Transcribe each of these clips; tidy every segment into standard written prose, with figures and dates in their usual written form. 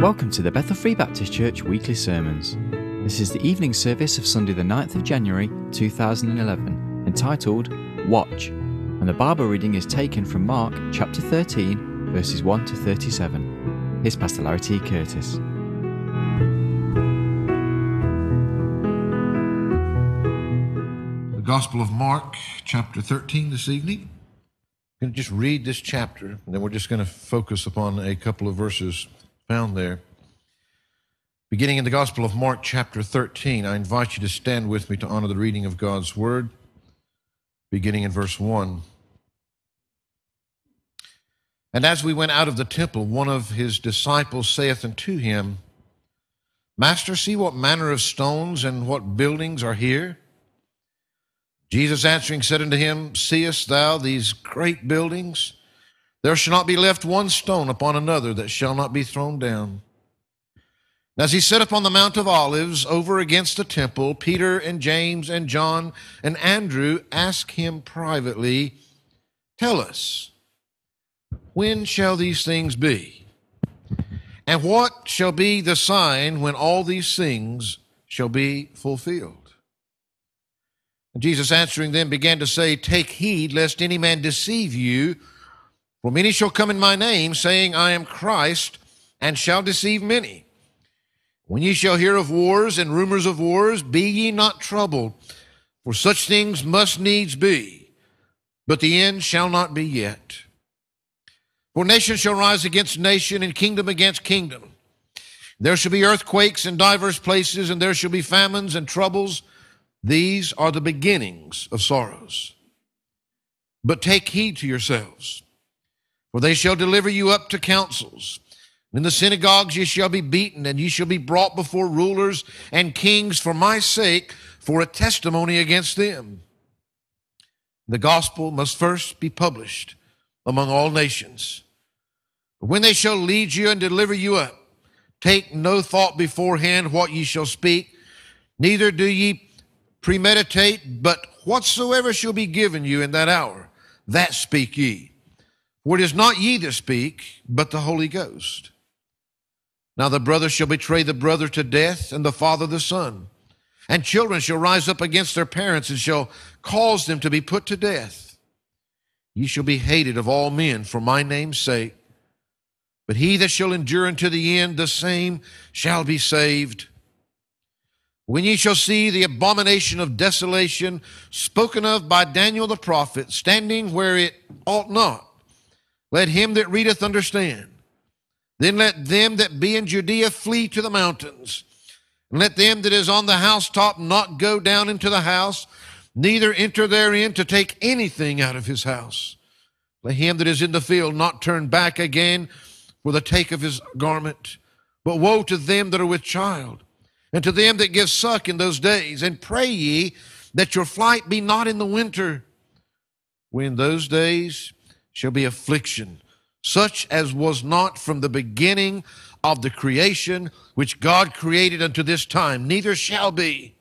Welcome to the Bethel Free Baptist Church Weekly Sermons. This is the evening service of Sunday the 9th of January 2011, entitled Watch, and the Bible reading is taken from Mark chapter 13, verses 1 to 37. Here's Pastor Larry T. Curtis. The Gospel of Mark chapter 13 this evening. I'm going to just read this chapter, and then we're just going to focus upon a couple of verses found there. Beginning in the Gospel of Mark chapter 13, I invite you to stand with me to honor the reading of God's Word, beginning in verse 1. And as we went out of the temple, one of his disciples saith unto him, Master, see what manner of stones and what buildings are here. Jesus answering said unto him, Seest thou these great buildings? There shall not be left one stone upon another that shall not be thrown down. And as he sat upon the Mount of Olives over against the temple, Peter and James and John and Andrew asked him privately, Tell us, when shall these things be? And what shall be the sign when all these things shall be fulfilled? And Jesus answering them began to say, Take heed lest any man deceive you, for many shall come in my name, saying, I am Christ, and shall deceive many. When ye shall hear of wars and rumors of wars, be ye not troubled, for such things must needs be, but the end shall not be yet. For nation shall rise against nation, and kingdom against kingdom. There shall be earthquakes in divers places, and there shall be famines and troubles. These are the beginnings of sorrows. But take heed to yourselves, for they shall deliver you up to councils. In the synagogues ye shall be beaten, and ye shall be brought before rulers and kings for my sake, for a testimony against them. The gospel must first be published among all nations. But when they shall lead you and deliver you up, take no thought beforehand what ye shall speak, neither do ye premeditate, but whatsoever shall be given you in that hour, that speak ye. For it is not ye that speak, but the Holy Ghost. Now the brother shall betray the brother to death, and the father the son. And children shall rise up against their parents, and shall cause them to be put to death. Ye shall be hated of all men for my name's sake. But he that shall endure unto the end, the same shall be saved. When ye shall see the abomination of desolation spoken of by Daniel the prophet, standing where it ought not, let him that readeth understand. Then let them that be in Judea flee to the mountains, and let them that is on the housetop not go down into the house, neither enter therein to take anything out of his house. Let him that is in the field not turn back again for the take of his garment. But woe to them that are with child, and to them that give suck in those days, and pray ye that your flight be not in the winter. When those days shall be affliction, such as was not from the beginning of the creation which God created unto this time, neither shall be.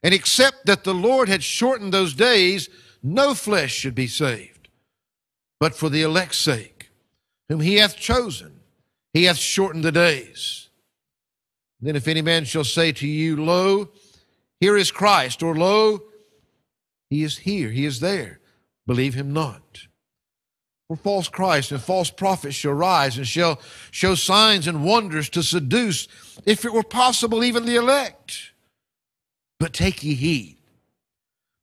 And except that the Lord had shortened those days, no flesh should be saved. But for the elect's sake, whom he hath chosen, he hath shortened the days. Then if any man shall say to you, Lo, here is Christ, or Lo, he is here, he is there, believe him not. For false Christ and false prophets shall rise and shall show signs and wonders to seduce, if it were possible, even the elect. But take ye heed.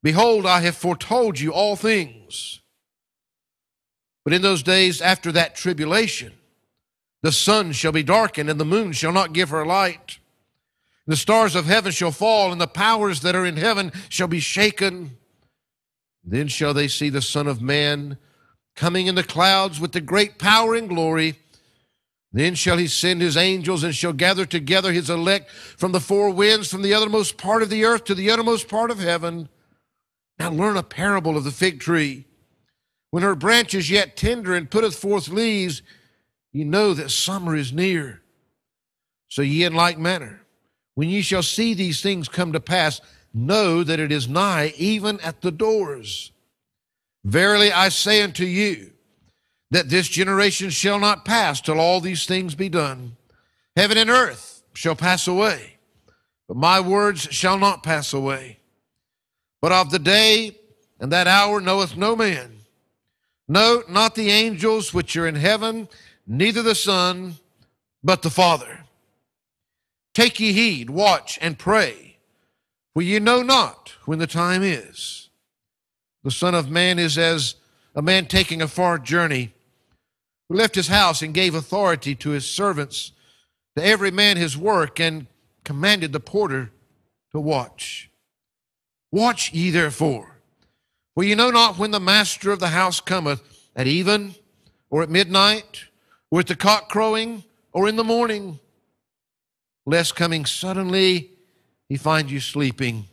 Behold, I have foretold you all things. But in those days after that tribulation, the sun shall be darkened, and the moon shall not give her light. The stars of heaven shall fall, and the powers that are in heaven shall be shaken. Then shall they see the Son of Man coming in the clouds with the great power and glory. Then shall he send his angels, and shall gather together his elect from the four winds, from the uttermost part of the earth to the uttermost part of heaven. Now learn a parable of the fig tree. When her branch is yet tender and putteth forth leaves, ye know that summer is near. So ye in like manner, when ye shall see these things come to pass, know that it is nigh, even at the doors. Verily I say unto you, that this generation shall not pass till all these things be done. Heaven and earth shall pass away, but my words shall not pass away. But of the day and that hour knoweth no man, no, not the angels which are in heaven, neither the Son, but the Father. Take ye heed, watch, and pray, for ye know not when the time is. The Son of Man is as a man taking a far journey, who left his house and gave authority to his servants, to every man his work, and commanded the porter to watch. Watch ye therefore, for ye know not when the master of the house cometh, at even, or at midnight, or at the cock crowing, or in the morning, lest coming suddenly he find you sleeping.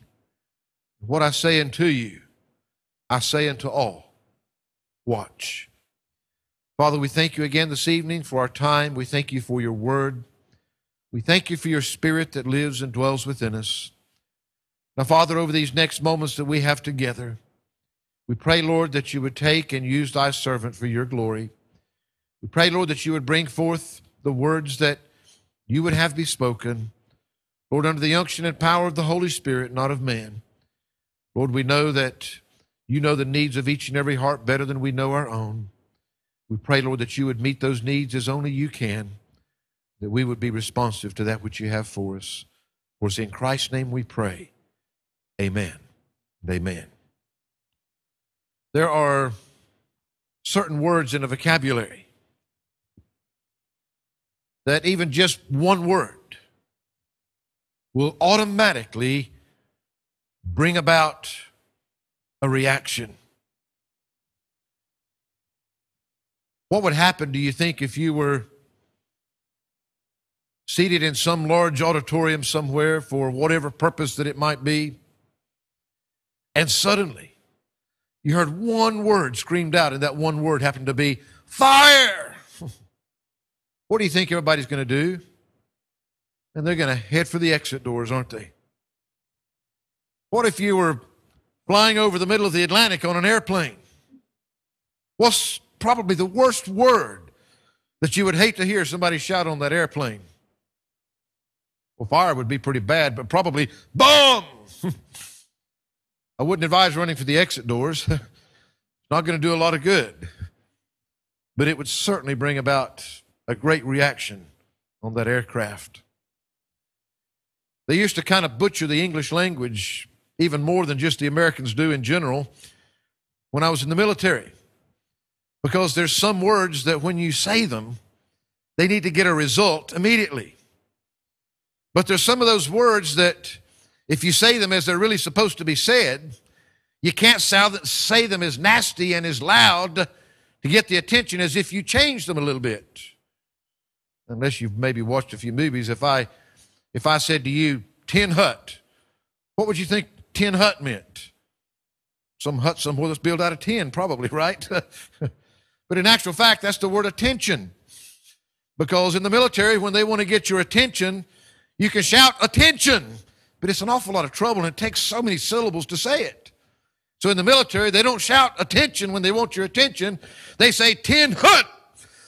What I say unto you, I say unto all, watch. Father, we thank you again this evening for our time. We thank you for your word. We thank you for your spirit that lives and dwells within us. Now, Father, over these next moments that we have together, we pray, Lord, that you would take and use thy servant for your glory. We pray, Lord, that you would bring forth the words that you would have be spoken, Lord, under the unction and power of the Holy Spirit, not of man. Lord, we know that you know the needs of each and every heart better than we know our own. We pray, Lord, that you would meet those needs as only you can, that we would be responsive to that which you have for us. For it's in Christ's name we pray. Amen and amen. There are certain words in a vocabulary that even just one word will automatically bring about a reaction. What would happen, do you think, if you were seated in some large auditorium somewhere for whatever purpose that it might be, and suddenly you heard one word screamed out, and that one word happened to be fire? What do you think everybody's going to do? And they're going to head for the exit doors, aren't they? What if you were flying over the middle of the Atlantic on an airplane? What's probably the worst word that you would hate to hear somebody shout on that airplane? Well, fire would be pretty bad, but probably bomb. I wouldn't advise running for the exit doors. It's not going to do a lot of good, but it would certainly bring about a great reaction on that aircraft. They used to kind of butcher the English language even more than just the Americans do in general when I was in the military, because there's some words that when you say them, they need to get a result immediately. But there's some of those words that if you say them as they're really supposed to be said, you can't say them as nasty and as loud to get the attention as if you change them a little bit. Unless you've maybe watched a few movies, if I said to you, tin hut, what would you think tin hut meant? Some hut somewhere that's built out of tin, probably, right? But in actual fact, that's the word attention. Because in the military, when they want to get your attention, you can shout attention, but it's an awful lot of trouble, and it takes so many syllables to say it. So in the military, they don't shout attention when they want your attention. They say tin hut,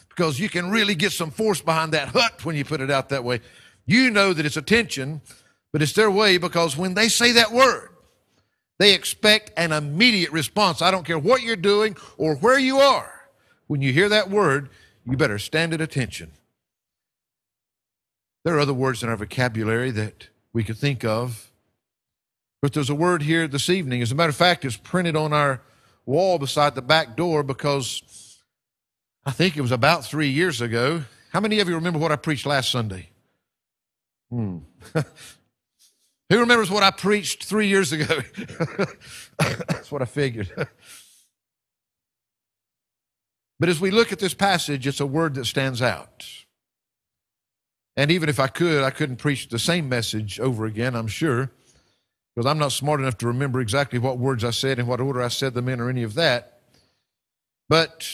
because you can really get some force behind that hut when you put it out that way. You know that it's attention, but it's their way, because when they say that word, they expect an immediate response. I don't care what you're doing or where you are. When you hear that word, you better stand at attention. There are other words in our vocabulary that we could think of, but there's a word here this evening. As a matter of fact, it's printed on our wall beside the back door, because I think it was about 3 years ago. How many of you remember what I preached last Sunday? Who remembers what I preached 3 years ago? That's what I figured. But as we look at this passage, it's a word that stands out. And even if I could, I couldn't preach the same message over again, I'm sure, because I'm not smart enough to remember exactly what words I said and what order I said them in or any of that. But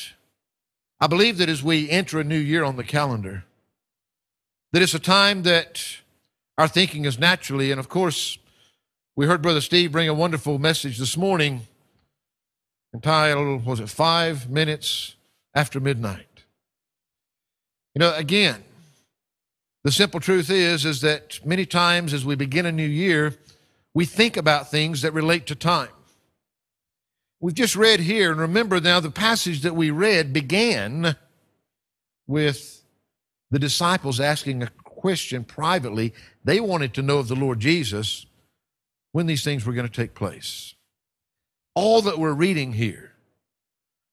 I believe that as we enter a new year on the calendar, that it's a time that our thinking is naturally, and of course, we heard Brother Steve bring a wonderful message this morning entitled, was it 5 minutes after midnight? You know, again, The simple truth is that many times as we begin a new year, we think about things that relate to time. We've just read here, and remember now the passage that we read began with the disciples asking a question privately. They wanted to know of the Lord Jesus when these things were going to take place. All that we're reading here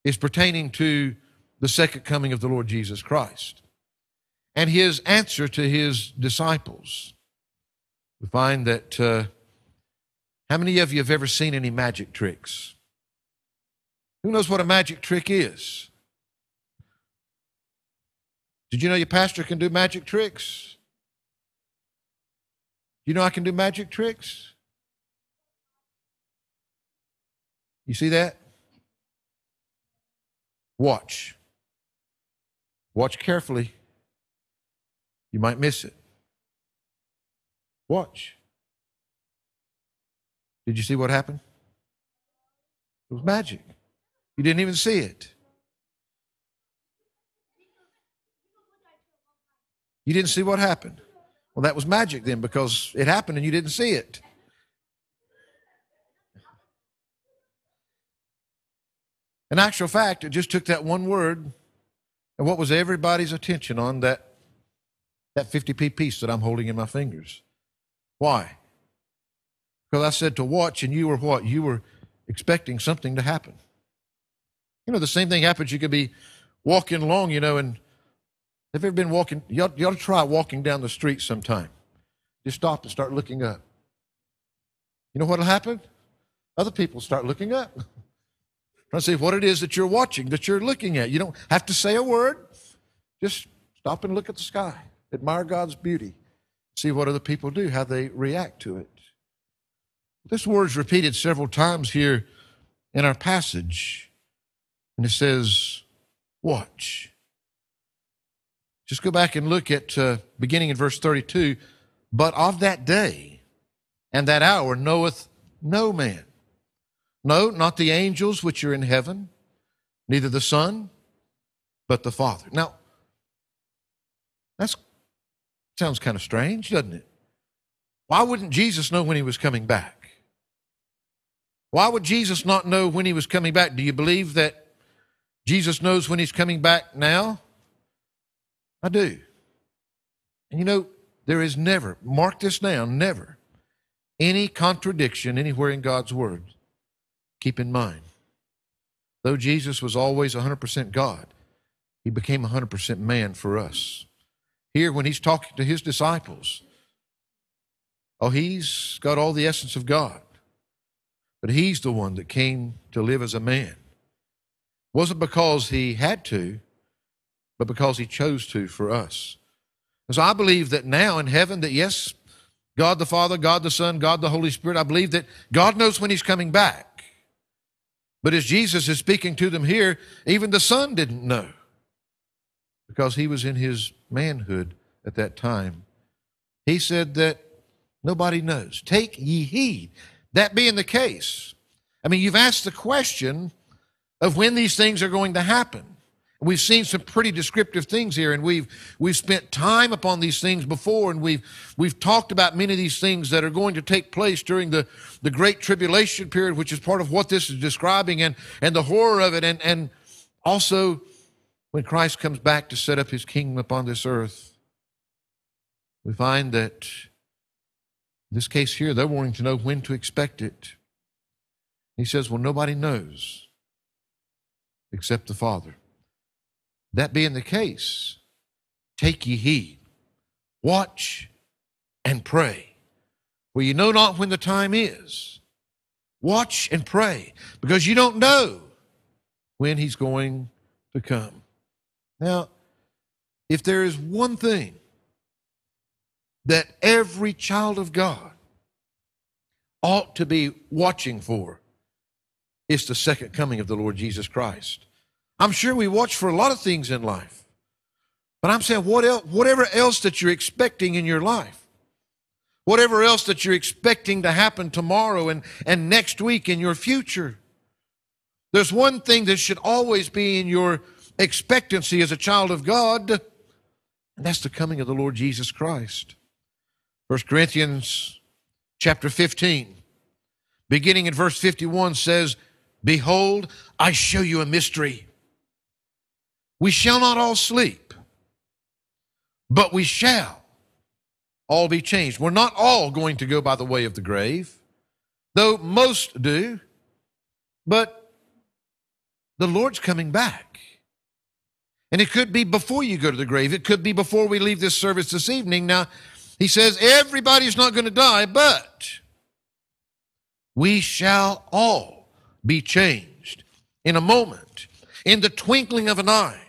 is pertaining to the second coming of the Lord Jesus Christ and his answer to his disciples. We find that, how many of you have ever seen any magic tricks? Who knows what a magic trick is? Did you know your pastor can do magic tricks? You know I can do magic tricks? You see that? Watch. Watch carefully. You might miss it. Watch. Did you see what happened? It was magic. You didn't even see it. You didn't see what happened. Well, that was magic then, because it happened and you didn't see it. In actual fact, it just took that one word and what was everybody's attention on that 50p piece that I'm holding in my fingers. Why? Because I said to watch, and you were what? You were expecting something to happen. You know, the same thing happens. You could be walking along, you know, and have you ever been walking? You ought to try walking down the street sometime. Just stop and start looking up. You know what'll happen? Other people start looking up. Trying to see what it is that you're watching, that you're looking at. You don't have to say a word. Just stop and look at the sky. Admire God's beauty. See what other people do, how they react to it. This word's repeated several times here in our passage. And it says, watch. Just go back and look at beginning in verse 32. But of that day and that hour knoweth no man. No, not the angels which are in heaven, neither the Son, but the Father. Now, that sounds kind of strange, doesn't it? Why wouldn't Jesus know when he was coming back? Why would Jesus not know when he was coming back? Do you believe that Jesus knows when he's coming back now? I do. And you know, there is never, mark this down, never any contradiction anywhere in God's word. Keep in mind, though Jesus was always 100% God, he became 100% man for us. Here, when he's talking to his disciples, oh, he's got all the essence of God, but he's the one that came to live as a man. It wasn't because he had to, but because he chose to for us. And so I believe that now in heaven that, yes, God the Father, God the Son, God the Holy Spirit, I believe that God knows when he's coming back. But as Jesus is speaking to them here, even the Son didn't know, because he was in his manhood at that time. He said that nobody knows. Take ye heed. That being the case, I mean, you've asked the question of when these things are going to happen. We've seen some pretty descriptive things here, and we've spent time upon these things before, and we've talked about many of these things that are going to take place during the Great Tribulation period, which is part of what this is describing, and the horror of it, and also when Christ comes back to set up his kingdom upon this earth. We find that in this case here, they're wanting to know when to expect it. He says, well, nobody knows except the Father. That being the case, take ye heed, watch and pray, for you know not when the time is. Watch and pray, because you don't know when he's going to come. Now, if there is one thing that every child of God ought to be watching for, it's the second coming of the Lord Jesus Christ. I'm sure we watch for a lot of things in life, but I'm saying whatever else that you're expecting in your life, whatever else that you're expecting to happen tomorrow and next week in your future, there's one thing that should always be in your expectancy as a child of God, And that's the coming of the Lord Jesus Christ. 1 Corinthians chapter 15, beginning in verse 51 says, "Behold, I show you a mystery. We shall not all sleep, but we shall all be changed." We're not all going to go by the way of the grave, though most do, but the Lord's coming back. And it could be before you go to the grave. It could be before we leave this service this evening. Now, he says everybody's not going to die, but we shall all be changed in a moment, in the twinkling of an eye,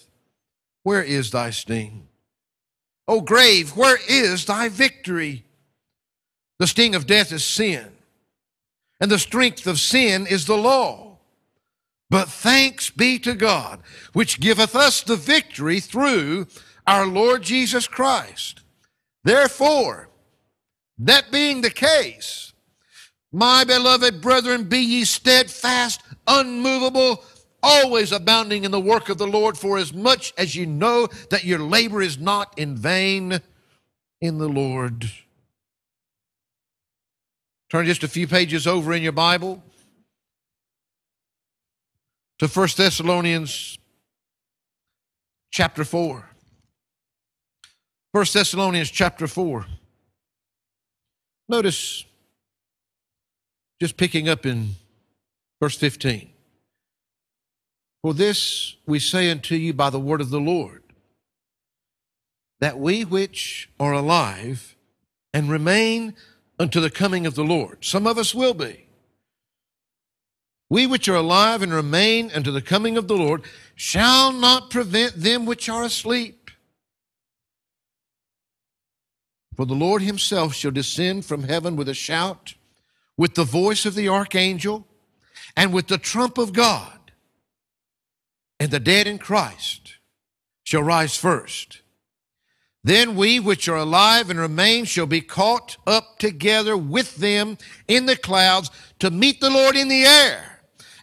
where is thy sting? O grave, where is thy victory?" The sting of death is sin, and the strength of sin is the law. But thanks be to God, which giveth us the victory through our Lord Jesus Christ. Therefore, that being the case, my beloved brethren, be ye steadfast, unmovable, always abounding in the work of the Lord, for as much as you know that your labor is not in vain in the Lord. Turn just a few pages over in your Bible to 1 Thessalonians chapter 4. 1 Thessalonians chapter 4. Notice, just picking up in verse 15. "For this we say unto you by the word of the Lord, that we which are alive and remain unto the coming of the Lord," some of us will be, "we which are alive and remain unto the coming of the Lord shall not prevent them which are asleep. For the Lord himself shall descend from heaven with a shout, with the voice of the archangel, and with the trump of God. And the dead in Christ shall rise first. Then we which are alive and remain shall be caught up together with them in the clouds to meet the Lord in the air.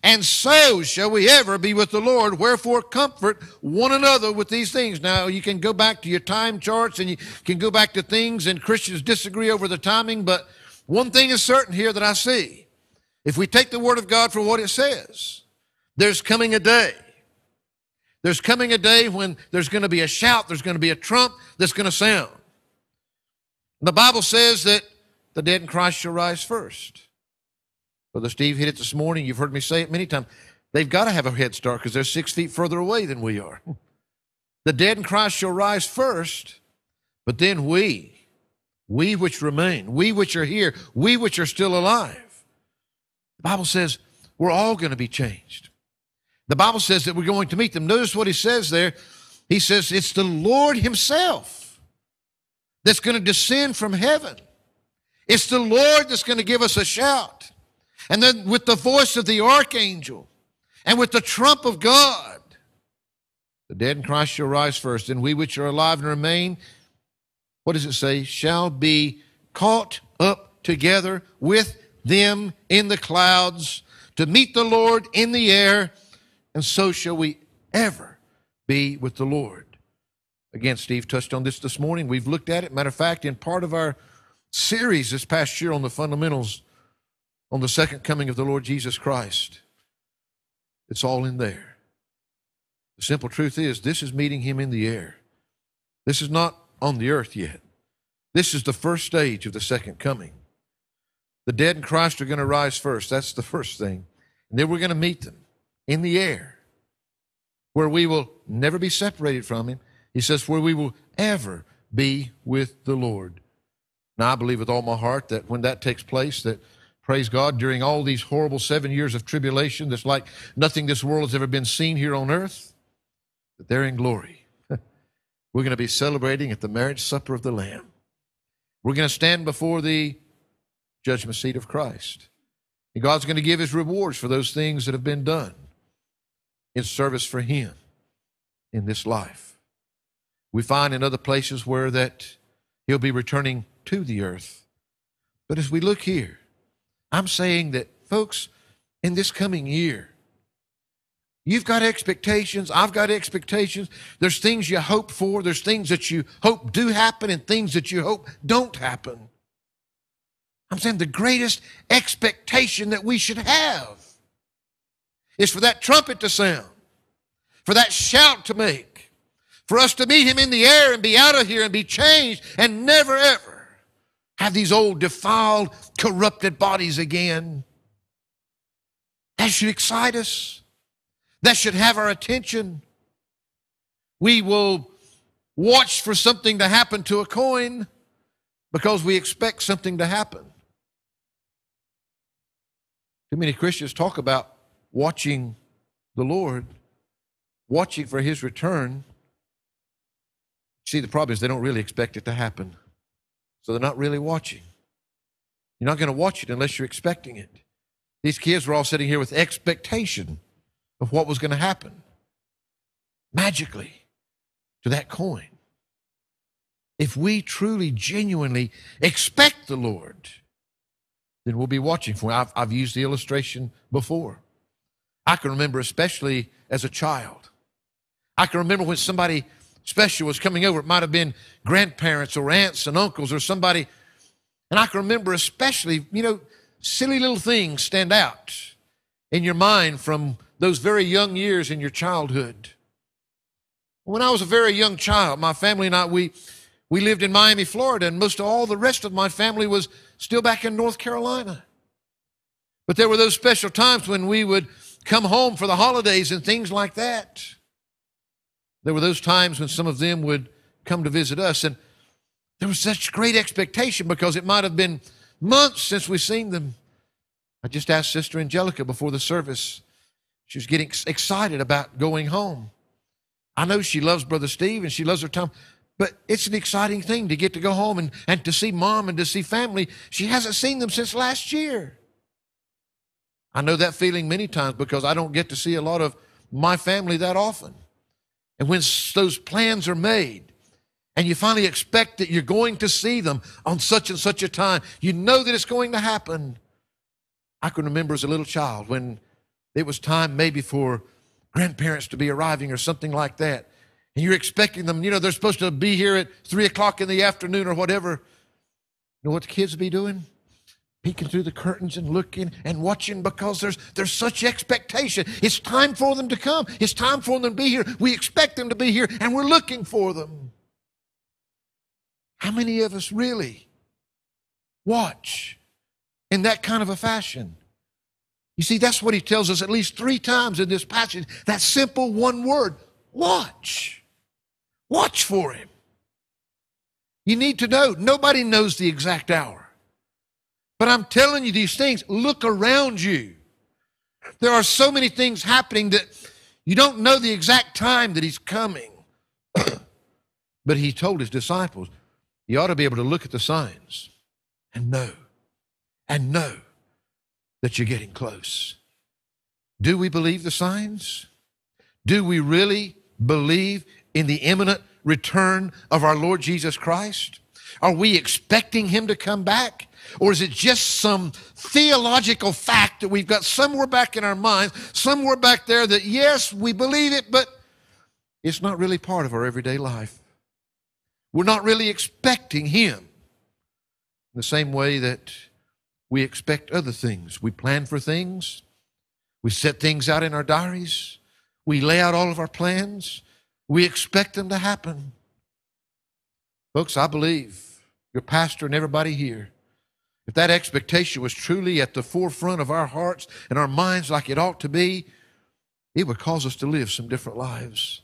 And so shall we ever be with the Lord. Wherefore comfort one another with these things." Now you can go back to your time charts and you can go back to things, and Christians disagree over the timing, but one thing is certain here that I see. If we take the word of God for what it says, there's coming a day. There's coming a day when there's going to be a shout, there's going to be a trump that's going to sound. And the Bible says that the dead in Christ shall rise first. Brother Steve hit it this morning. You've heard me say it many times. They've got to have a head start because they're 6 feet further away than we are. The dead in Christ shall rise first, but then we which remain, we which are here, we which are still alive, the Bible says we're all going to be changed. The Bible says that we're going to meet them. Notice what he says there. He says it's the Lord himself that's going to descend from heaven. It's the Lord that's going to give us a shout. And then with the voice of the archangel and with the trump of God, the dead in Christ shall rise first. And we which are alive and remain, what does it say? Shall be caught up together with them in the clouds to meet the Lord in the air. And so shall we ever be with the Lord. Again, Steve touched on this morning. We've looked at it. Matter of fact, in part of our series this past year on the fundamentals on the second coming of the Lord Jesus Christ, it's all in there. The simple truth is, this is meeting him in the air. This is not on the earth yet. This is the first stage of the second coming. The dead in Christ are going to rise first. That's the first thing. And then we're going to meet them in the air, where we will never be separated from him. He says, where we will ever be with the Lord. Now, I believe with all my heart that when that takes place, that, praise God, during all these horrible 7 years of tribulation, that's like nothing this world has ever been seen here on earth, that they're in glory. We're going to be celebrating at the marriage supper of the Lamb. We're going to stand before the judgment seat of Christ. And God's going to give his rewards for those things that have been done in service for him in this life. We find in other places where that he'll be returning to the earth. But as we look here, I'm saying that, folks, in this coming year, you've got expectations. I've got expectations. There's things you hope for. There's things that you hope do happen and things that you hope don't happen. I'm saying the greatest expectation that we should have is for that trumpet to sound, for that shout to make, for us to meet him in the air and be out of here and be changed and never, ever have these old, defiled, corrupted bodies again. That should excite us. That should have our attention. We will watch for something to happen to a coin because we expect something to happen. Too many Christians talk about watching the Lord, watching for his return. See, the problem is they don't really expect it to happen. So they're not really watching. You're not going to watch it unless you're expecting it. These kids were all sitting here with expectation of what was going to happen magically to that coin. If we truly, genuinely expect the Lord, then we'll be watching for him. I've used the illustration before. I can remember, especially as a child, I can remember when somebody special was coming over. It might have been grandparents or aunts and uncles or somebody. And I can remember especially, you know, silly little things stand out in your mind from those very young years in your childhood. When I was a very young child, my family and I, we lived in Miami, Florida, and most of all the rest of my family was still back in North Carolina. But there were those special times when we would come home for the holidays and things like that. There were those times when some of them would come to visit us, and there was such great expectation because it might have been months since we've seen them. I just asked Sister Angelica before the service. She was getting excited about going home. I know she loves Brother Steve and she loves her time, but it's an exciting thing to get to go home and to see Mom and to see family. She hasn't seen them since last year. I know that feeling many times because I don't get to see a lot of my family that often. And when those plans are made and you finally expect that you're going to see them on such and such a time, you know that it's going to happen. I can remember as a little child when it was time maybe for grandparents to be arriving or something like that. And you're expecting them, you know, they're supposed to be here at 3 o'clock in the afternoon or whatever. You know what the kids will be doing? Peeking through the curtains and looking and watching because there's such expectation. It's time for them to come. It's time for them to be here. We expect them to be here and we're looking for them. How many of us really watch in that kind of a fashion? You see, that's what he tells us at least 3 times in this passage. That simple one word, watch. Watch for him. You need to know. Nobody knows the exact hour. But I'm telling you these things. Look around you. There are so many things happening that you don't know the exact time that he's coming. But he told his disciples, you ought to be able to look at the signs and know. And know that you're getting close. Do we believe the signs? Do we really believe in the imminent return of our Lord Jesus Christ? Are we expecting him to come back? Or is it just some theological fact that we've got somewhere back in our minds, somewhere back there that yes, we believe it, but it's not really part of our everyday life. We're not really expecting him in the same way that we expect other things. We plan for things. We set things out in our diaries. We lay out all of our plans. We expect them to happen. Folks, I believe your pastor and everybody here, if that expectation was truly at the forefront of our hearts and our minds like it ought to be, it would cause us to live some different lives.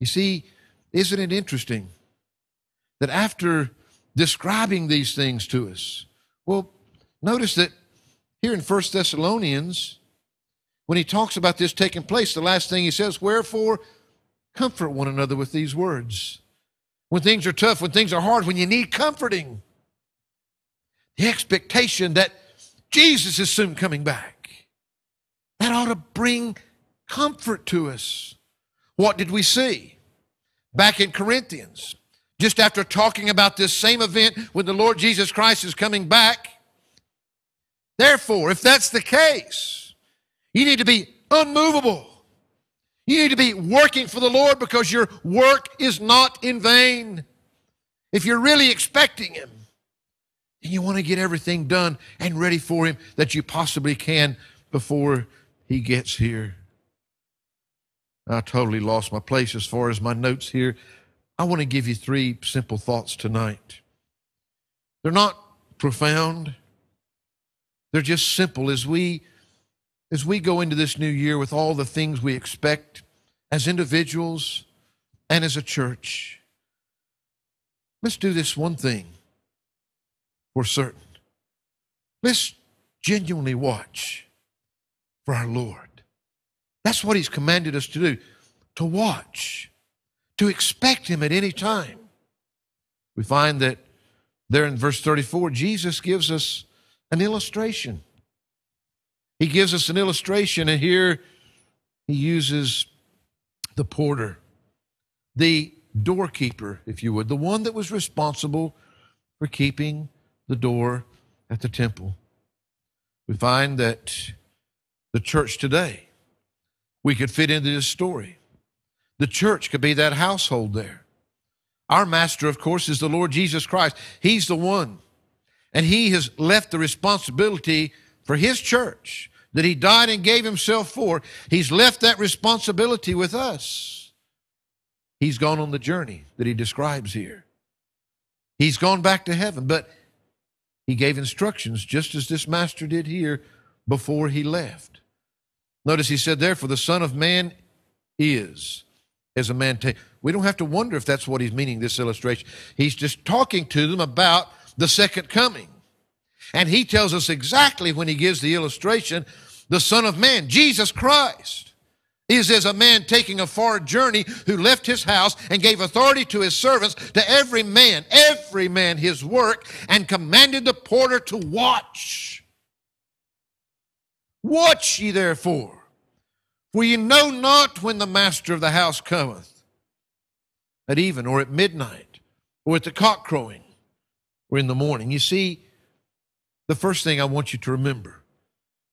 You see, isn't it interesting that after describing these things to us, well, notice that here in 1 Thessalonians, when he talks about this taking place, the last thing he says, wherefore, comfort one another with these words. when things are tough, when things are hard, when you need comforting. The expectation that Jesus is soon coming back. That ought to bring comfort to us. What did we see? Back in Corinthians, just after talking about this same event when the Lord Jesus Christ is coming back. Therefore, if that's the case, you need to be unmovable. You need to be working for the Lord because your work is not in vain. If you're really expecting Him, then you want to get everything done and ready for Him that you possibly can before He gets here. I totally lost my place as far as my notes here. I want to give you three simple thoughts tonight. They're not profound. They're just simple as we go into this new year with all the things we expect as individuals and as a church. Let's do this one thing for certain. Let's genuinely watch for our Lord. That's what He's commanded us to do, to watch, to expect Him at any time. We find that there in verse 34, Jesus gives us an illustration. He gives us an illustration, and here He uses the porter, the doorkeeper, if you would, the one that was responsible for keeping the door at the temple. We find that the church today, we could fit into this story. The church could be that household there. Our master, of course, is the Lord Jesus Christ. He's the one, and He has left the responsibility for His church that He died and gave Himself for. He's left that responsibility with us. He's gone on the journey that He describes here. He's gone back to heaven, but He gave instructions just as this master did here before He left. Notice He said, therefore, the Son of Man is as a man. We don't have to wonder if that's what He's meaning, this illustration. He's just talking to them about the second coming. And He tells us exactly when He gives the illustration, the Son of Man, Jesus Christ, is as a man taking a far journey who left his house and gave authority to his servants, to every man his work, and commanded the porter to watch. Watch ye therefore, for ye know not when the master of the house cometh, at even, or at midnight, or at the cock crowing, or in the morning. You see, the first thing I want you to remember,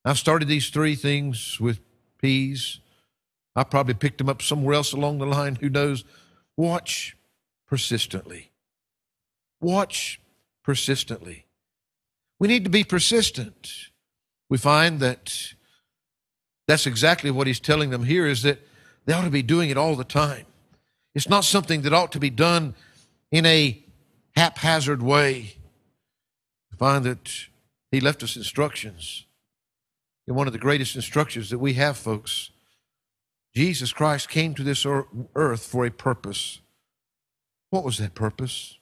I've started these three things with P's. I probably picked them up somewhere else along the line, who knows. Watch persistently. Watch persistently. We need to be persistent. We find that that's exactly what He's telling them here, is that they ought to be doing it all the time. It's not something that ought to be done in a haphazard way. We find that He left us instructions. And one of the greatest instructions that we have, folks, Jesus Christ came to this earth for a purpose. What was that purpose?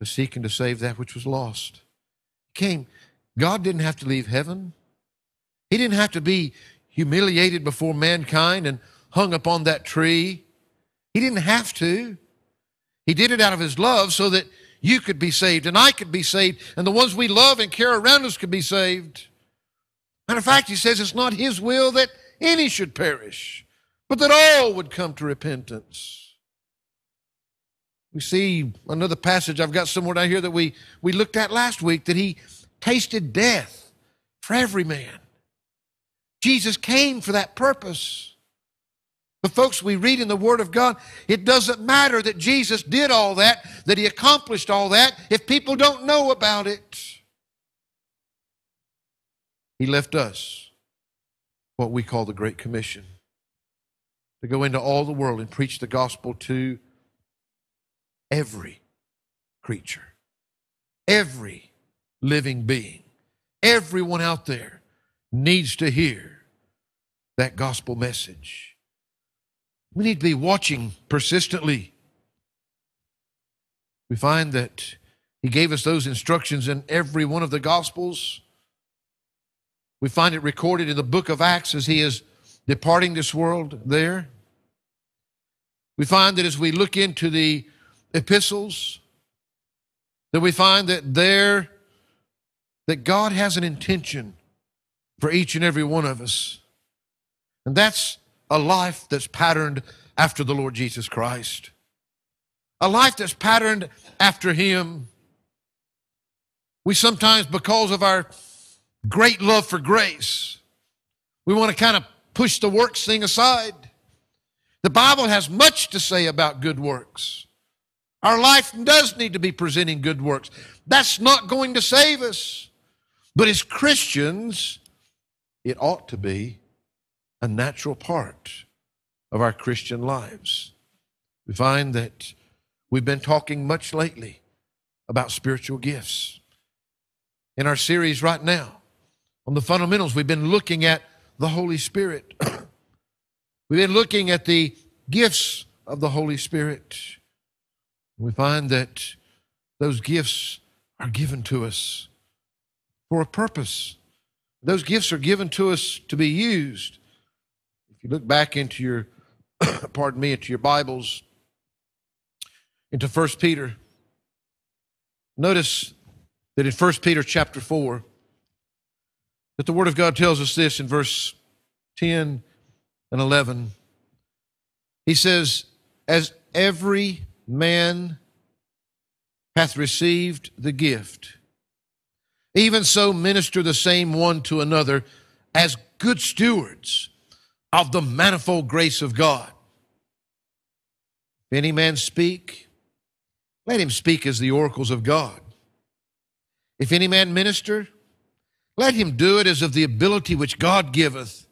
To seek and to save that which was lost. He came. God didn't have to leave heaven. He didn't have to be humiliated before mankind and hung upon that tree. He didn't have to. He did it out of His love so that you could be saved and I could be saved and the ones we love and care around us could be saved. Matter of fact, He says it's not His will that any should perish, but that all would come to repentance. We see another passage I've got somewhere down here that we looked at last week, that He tasted death for every man. Jesus came for that purpose. But folks, we read in the Word of God, it doesn't matter that Jesus did all that He accomplished all that, if people don't know about it. He left us what we call the Great Commission, to go into all the world and preach the gospel to every creature, every living being. Everyone out there needs to hear that gospel message. We need to be watching persistently. We find that He gave us those instructions in every one of the gospels. We find it recorded in the book of Acts as He is departing this world there. We find that as we look into the epistles that we find that God has an intention for each and every one of us. And that's a life that's patterned after the Lord Jesus Christ. A life that's patterned after Him. We sometimes, because of our great love for grace, we want to kind of push the works thing aside. The Bible has much to say about good works. Our life does need to be presenting good works. That's not going to save us. But as Christians, it ought to be a natural part of our Christian lives. We find that we've been talking much lately about spiritual gifts. In our series right now, on the fundamentals, we've been looking at the Holy Spirit. We've been looking at the gifts of the Holy Spirit. We find that those gifts are given to us for a purpose. Those gifts are given to us to be used. If you look back into your, into your Bibles, into 1 Peter, notice that in 1 Peter chapter 4, that the Word of God tells us this in verse 10 and 11. He says, as every man hath received the gift, even so minister the same one to another as good stewards of the manifold grace of God. If any man speak, let him speak as the oracles of God. If any man minister, let him do it as of the ability which God giveth,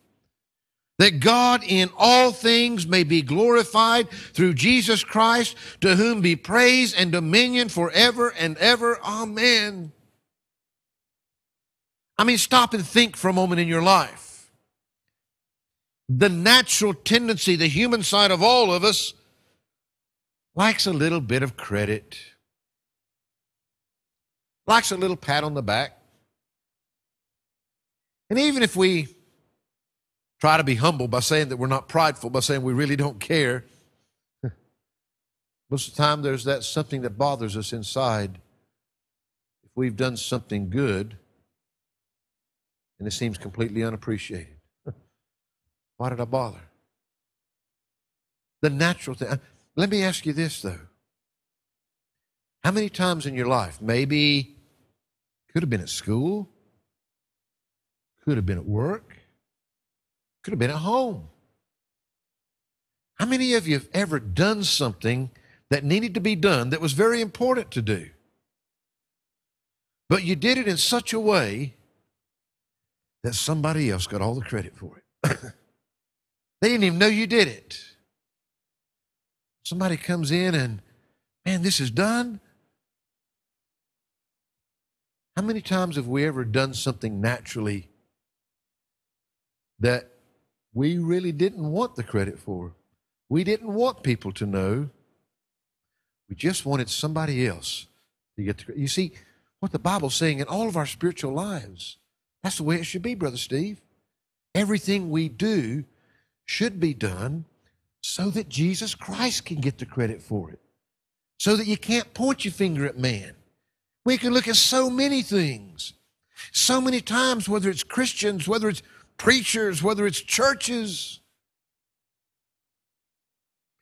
that God in all things may be glorified through Jesus Christ, to whom be praise and dominion forever and ever. Amen. I mean, stop and think for a moment in your life. The natural tendency, the human side of all of us, likes a little bit of credit, likes a little pat on the back. And even if we try to be humble by saying that we're not prideful, by saying we really don't care, most of the time there's that something that bothers us inside. If we've done something good, and it seems completely unappreciated. Why did I bother? The natural thing. Let me ask you this, though. How many times in your life, maybe could have been at school, could have been at work, could have been at home. How many of you have ever done something that needed to be done, that was very important to do, but you did it in such a way that somebody else got all the credit for it? They didn't even know you did it. Somebody comes in and, man, this is done. How many times have we ever done something naturally that we really didn't want the credit for? We didn't want people to know. We just wanted somebody else to get the credit. You see, what the Bible's saying in all of our spiritual lives, that's the way it should be, Brother Steve. Everything we do should be done so that Jesus Christ can get the credit for it, so that you can't point your finger at man. We can look at so many things, so many times, whether it's Christians, whether it's preachers, whether it's churches.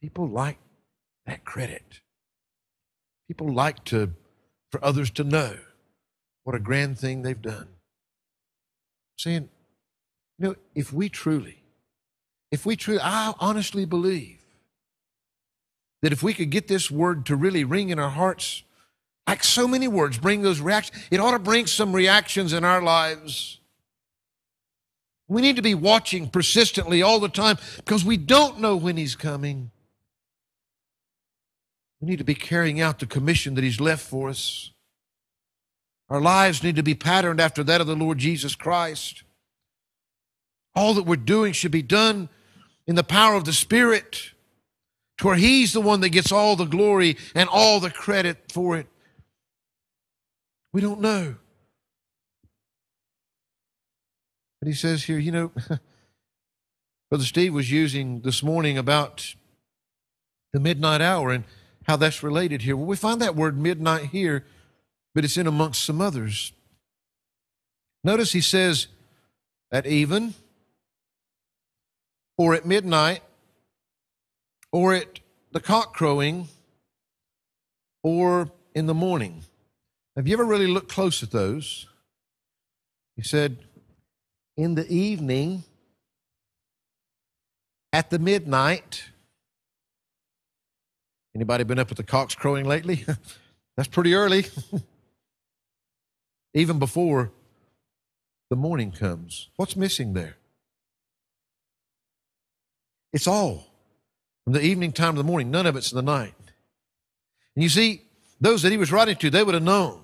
People like that credit. People like for others to know what a grand thing they've done. Saying, you know, if we truly, I honestly believe that if we could get this word to really ring in our hearts, like so many words bring those reactions, it ought to bring some reactions in our lives. We need to be watching persistently all the time, because we don't know when He's coming. We need to be carrying out the commission that He's left for us. Our lives need to be patterned after that of the Lord Jesus Christ. All that we're doing should be done in the power of the Spirit, to where He's the one that gets all the glory and all the credit for it. We don't know. But He says here, you know, Brother Steve was using this morning about the midnight hour, and how that's related here. Well, we find that word midnight here, but it's in amongst some others. Notice he says, at even, or at midnight, or at the cock crowing, or in the morning. Have you ever really looked close at those? He said, in the evening, at the midnight. Anybody been up with the cocks crowing lately? That's pretty early. Even before the morning comes. What's missing there? It's all. From the evening time to the morning, none of it's in the night. And you see, those that he was writing to, they would have known.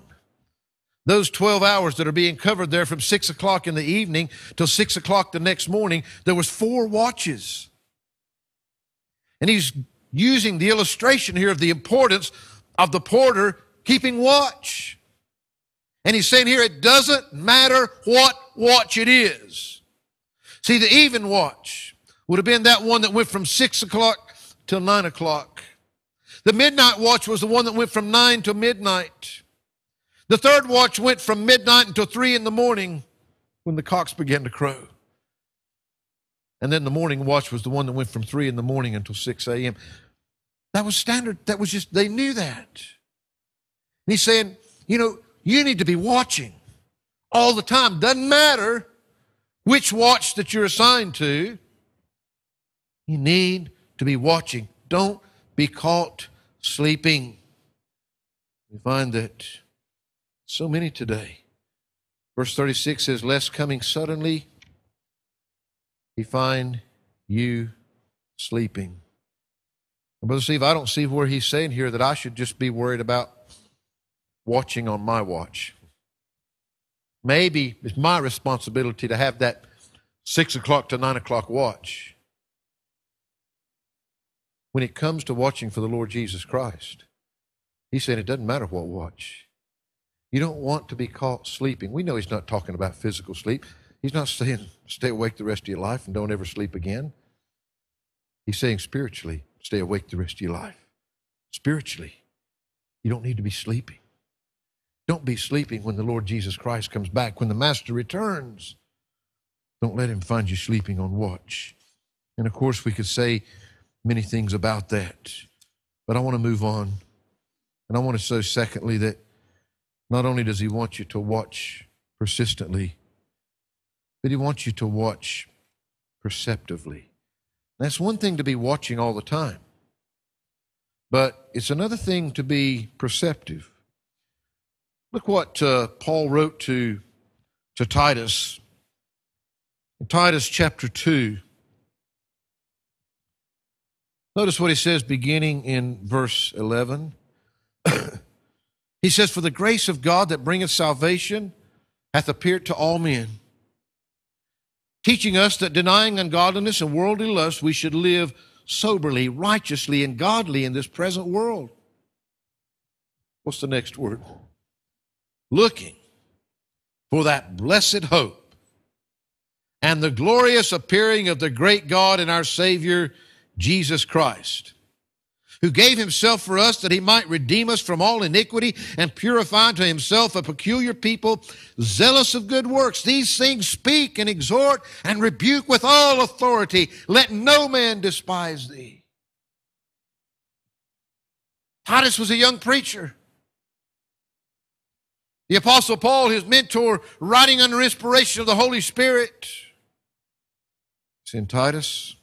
Those 12 hours that are being covered there from 6 o'clock in the evening till 6 o'clock the next morning, there was 4 watches. And he's using the illustration here of the importance of the porter keeping watch. And he's saying here, it doesn't matter what watch it is. See, the even watch would have been that one that went from 6 o'clock till 9 o'clock. The midnight watch was the one that went from 9 to midnight. The third watch went from midnight until 3 in the morning when the cocks began to crow. And then the morning watch was the one that went from 3 in the morning until 6 a.m. That was standard. That was just, they knew that. And he's saying, you know, you need to be watching all the time. Doesn't matter which watch that you're assigned to. You need to be watching. Don't be caught sleeping. We find that so many today. Verse 36 says, lest coming suddenly, he find you sleeping. And Brother Steve, I don't see where he's saying here that I should just be worried about watching on my watch. Maybe it's my responsibility to have that 6 o'clock to 9 o'clock watch. When it comes to watching for the Lord Jesus Christ, he said it doesn't matter what watch. You don't want to be caught sleeping. We know he's not talking about physical sleep. He's not saying stay awake the rest of your life and don't ever sleep again. He's saying spiritually, stay awake the rest of your life. Spiritually, you don't need to be sleeping. Don't be sleeping when the Lord Jesus Christ comes back, when the Master returns. Don't let him find you sleeping on watch. And of course, we could say many things about that. But I want to move on. And I want to say, secondly, that not only does he want you to watch persistently, but he wants you to watch perceptively. That's one thing to be watching all the time. But it's another thing to be perceptive. Look what Paul wrote to Titus. In Titus chapter 2, notice what he says beginning in verse 11. He says, for the grace of God that bringeth salvation hath appeared to all men, teaching us that denying ungodliness and worldly lust, we should live soberly, righteously, and godly in this present world. What's the next word? Looking for that blessed hope and the glorious appearing of the great God and our Savior, Jesus Christ, who gave himself for us that he might redeem us from all iniquity and purify to himself a peculiar people, zealous of good works. These things speak and exhort and rebuke with all authority. Let no man despise thee. Titus was a young preacher. The Apostle Paul, his mentor, writing under inspiration of the Holy Spirit. It's in Titus.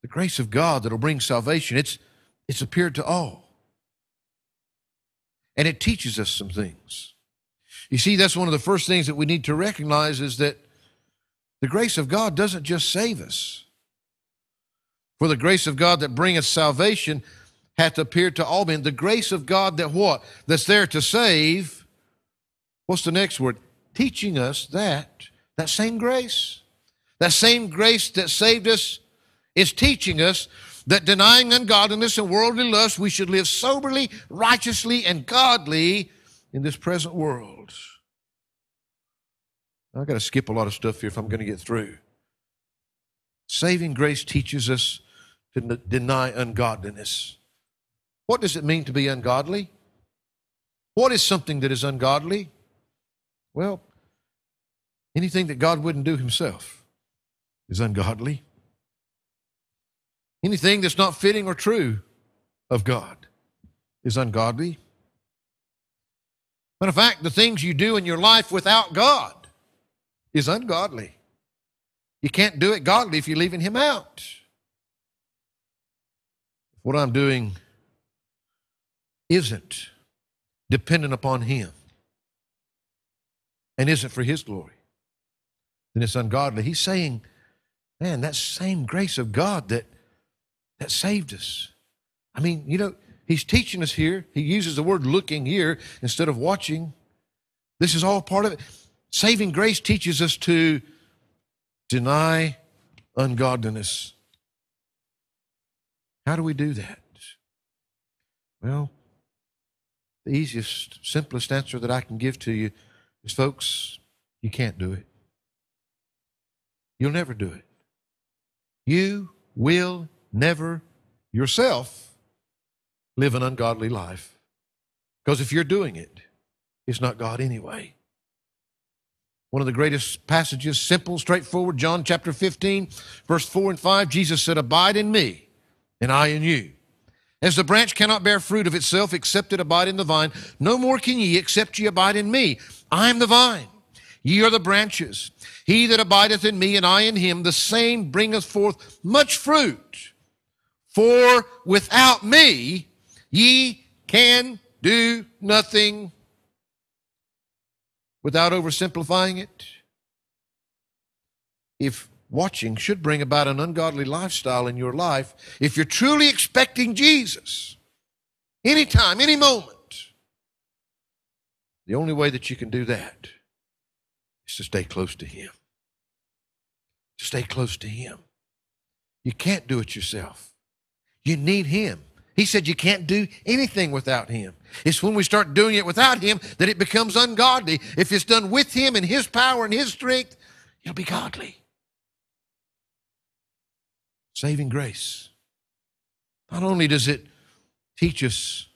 The grace of God that'll bring salvation, it's appeared to all. And it teaches us some things. You see, that's one of the first things that we need to recognize is that the grace of God doesn't just save us. For the grace of God that bringeth salvation hath appeared to all men. The grace of God that what? That's there to save. What's the next word? Teaching us that same grace. That same grace that saved us is teaching us that denying ungodliness and worldly lust, we should live soberly, righteously, and godly in this present world. I've got to skip a lot of stuff here if I'm going to get through. Saving grace teaches us to deny ungodliness. What does it mean to be ungodly? What is something that is ungodly? Well, anything that God wouldn't do himself is ungodly. Anything that's not fitting or true of God is ungodly. Matter of fact, the things you do in your life without God is ungodly. You can't do it godly if you're leaving him out. What I'm doing isn't dependent upon him and isn't for his glory, then it's ungodly. He's saying, man, that same grace of God that saved us. I mean, you know, he's teaching us here. He uses the word looking here instead of watching. This is all part of it. Saving grace teaches us to deny ungodliness. How do we do that? Well, the easiest, simplest answer that I can give to you is, folks, you can't do it. You'll never do it. You will never yourself live an ungodly life, because if you're doing it, it's not God anyway. One of the greatest passages, simple, straightforward, John chapter 15, verse 4 and 5, Jesus said, "Abide in me, and I in you. As the branch cannot bear fruit of itself, except it abide in the vine, no more can ye, except ye abide in me. I am the vine, ye are the branches. He that abideth in me, and I in him, the same bringeth forth much fruit. For without me ye can do nothing." Without oversimplifying it, if watching should bring about an ungodly lifestyle in your life, if you're truly expecting Jesus, anytime, any moment, the only way that you can do that is to stay close to him. To stay close to him. You can't do it yourself. You need him. He said you can't do anything without him. It's when we start doing it without him that it becomes ungodly. If it's done with him and his power and his strength, it'll be godly. Saving grace. Not only does it teach us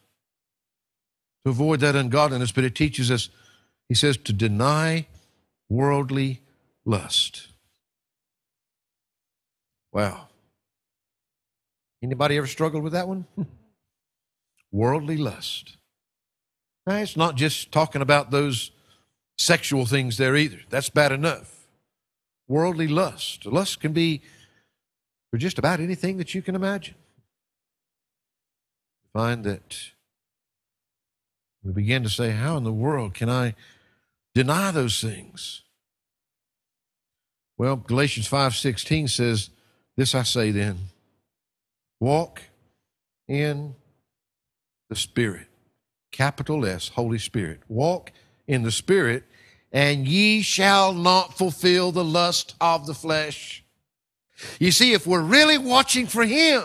to avoid that ungodliness, but it teaches us, he says, to deny worldly lust. Wow. Anybody ever struggled with that one? Worldly lust. Now, it's not just talking about those sexual things there either. That's bad enough. Worldly lust. Lust can be for just about anything that you can imagine. We find that we begin to say, how in the world can I deny those things? Well, Galatians 5:16 says, "This I say then, walk in the Spirit," capital S, Holy Spirit. "Walk in the Spirit, and ye shall not fulfill the lust of the flesh." You see, if we're really watching for him,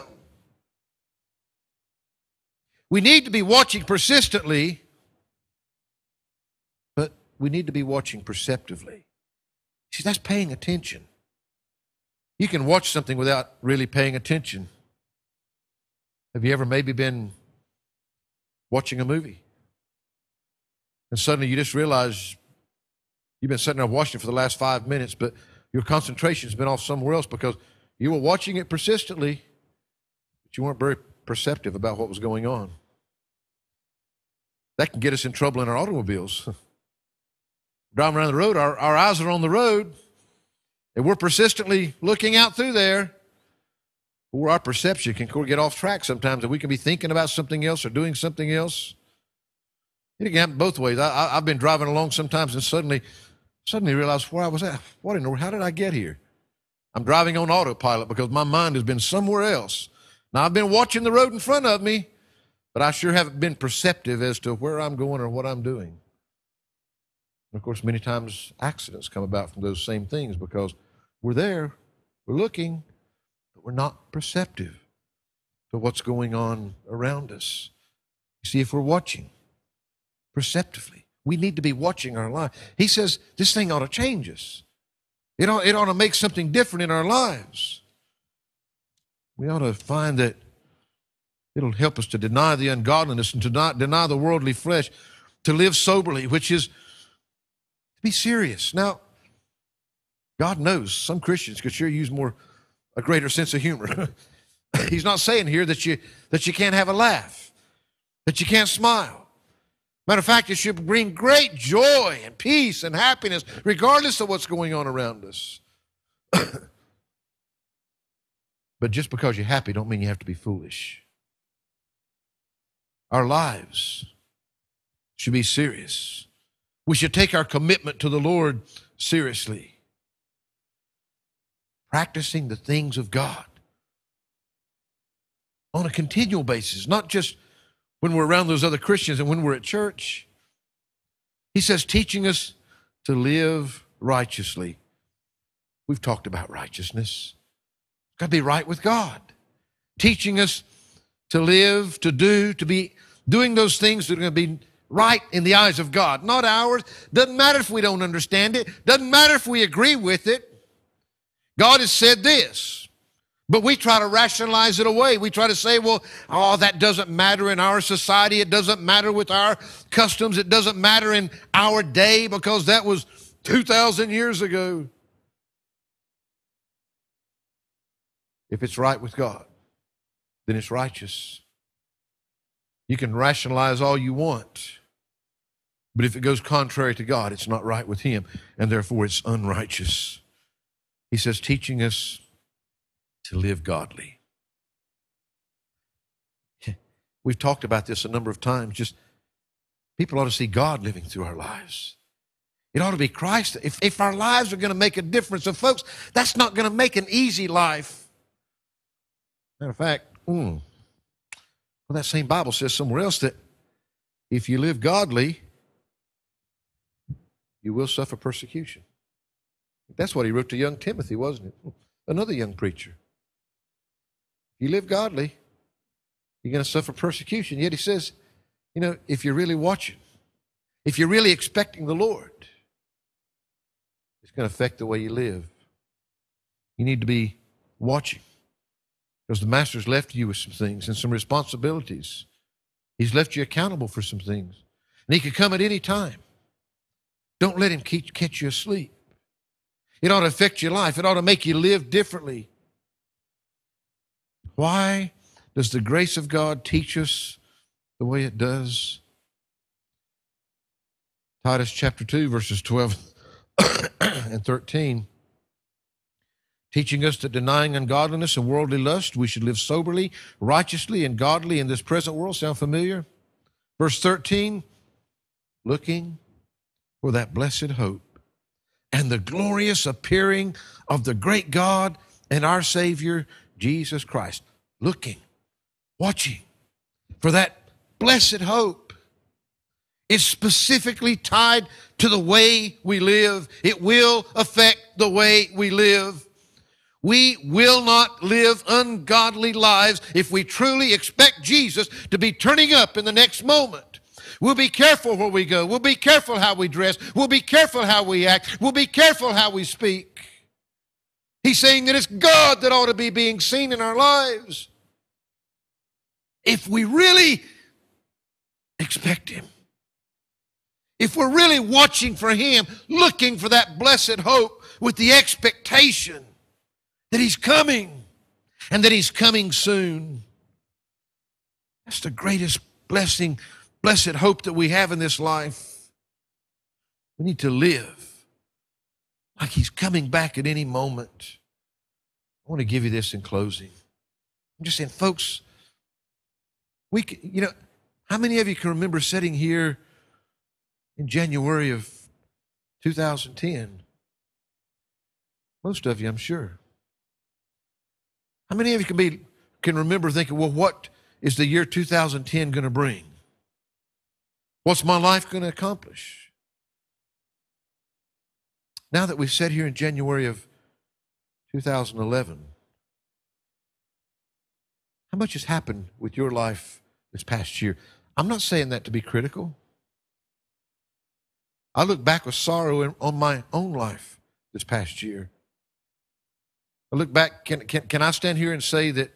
we need to be watching persistently, but we need to be watching perceptively. See, that's paying attention. You can watch something without really paying attention. Have you ever maybe been watching a movie and suddenly you just realize you've been sitting there watching it for the last 5 minutes, but your concentration's been off somewhere else because you were watching it persistently, but you weren't very perceptive about what was going on? That can get us in trouble in our automobiles. Driving around the road, our eyes are on the road, and we're persistently looking out through there. Or our perception can get off track sometimes, and we can be thinking about something else or doing something else. It can happen both ways. I've been driving along sometimes and suddenly realize where I was at. What in the world? How did I get here? I'm driving on autopilot because my mind has been somewhere else. Now, I've been watching the road in front of me, but I sure haven't been perceptive as to where I'm going or what I'm doing. And of course, many times accidents come about from those same things because we're there, we're looking, we're not perceptive to what's going on around us. You see, if we're watching perceptively, we need to be watching our life. He says this thing ought to change us. It ought to make something different in our lives. We ought to find that it'll help us to deny the ungodliness and to not deny the worldly flesh, to live soberly, which is to be serious. Now, God knows some Christians could sure use a greater sense of humor. He's not saying here that you can't have a laugh, that you can't smile. Matter of fact, it should bring great joy and peace and happiness, regardless of what's going on around us. But just because you're happy don't mean you have to be foolish. Our lives should be serious. We should take our commitment to the Lord seriously. Practicing the things of God on a continual basis, not just when we're around those other Christians and when we're at church. He says, teaching us to live righteously. We've talked about righteousness. It's got to be right with God. Teaching us to live, to be doing those things that are going to be right in the eyes of God, not ours. Doesn't matter if we don't understand it. Doesn't matter if we agree with it. God has said this, but we try to rationalize it away. We try to say, well, that doesn't matter in our society. It doesn't matter with our customs. It doesn't matter in our day because that was 2,000 years ago. If it's right with God, then it's righteous. You can rationalize all you want, but if it goes contrary to God, it's not right with Him, and therefore it's unrighteous. He says, teaching us to live godly. We've talked about this a number of times. Just people ought to see God living through our lives. It ought to be Christ. If our lives are going to make a difference, and folks, that's not going to make an easy life. Matter of fact, well, that same Bible says somewhere else that if you live godly, you will suffer persecution. That's what he wrote to young Timothy, wasn't it? Another young preacher. You live godly, you're going to suffer persecution. Yet he says, if you're really watching, if you're really expecting the Lord, it's going to affect the way you live. You need to be watching because the Master's left you with some things and some responsibilities. He's left you accountable for some things. And he could come at any time. Don't let him catch you asleep. It ought to affect your life. It ought to make you live differently. Why does the grace of God teach us the way it does? Titus chapter 2, verses 12 and 13, teaching us that denying ungodliness and worldly lust, we should live soberly, righteously, and godly in this present world. Sound familiar? Verse 13, looking for that blessed hope and the glorious appearing of the great God and our Savior, Jesus Christ. Looking, watching for that blessed hope. It's specifically tied to the way we live. It will affect the way we live. We will not live ungodly lives if we truly expect Jesus to be turning up in the next moment. We'll be careful where we go. We'll be careful how we dress. We'll be careful how we act. We'll be careful how we speak. He's saying that it's God that ought to be being seen in our lives if we really expect Him. If we're really watching for Him, looking for that blessed hope with the expectation that He's coming and that He's coming soon. That's the greatest blessing, blessed hope that we have in this life. We need to live like He's coming back at any moment. I want to give you this in closing. I'm just saying, folks, how many of you can remember sitting here in January of 2010? Most of you, I'm sure. How many of you can remember thinking, well, what is the year 2010 going to bring? What's my life going to accomplish? Now that we've sat here in January of 2011, how much has happened with your life this past year? I'm not saying that to be critical. I look back with sorrow on my own life this past year. I look back, can I stand here and say that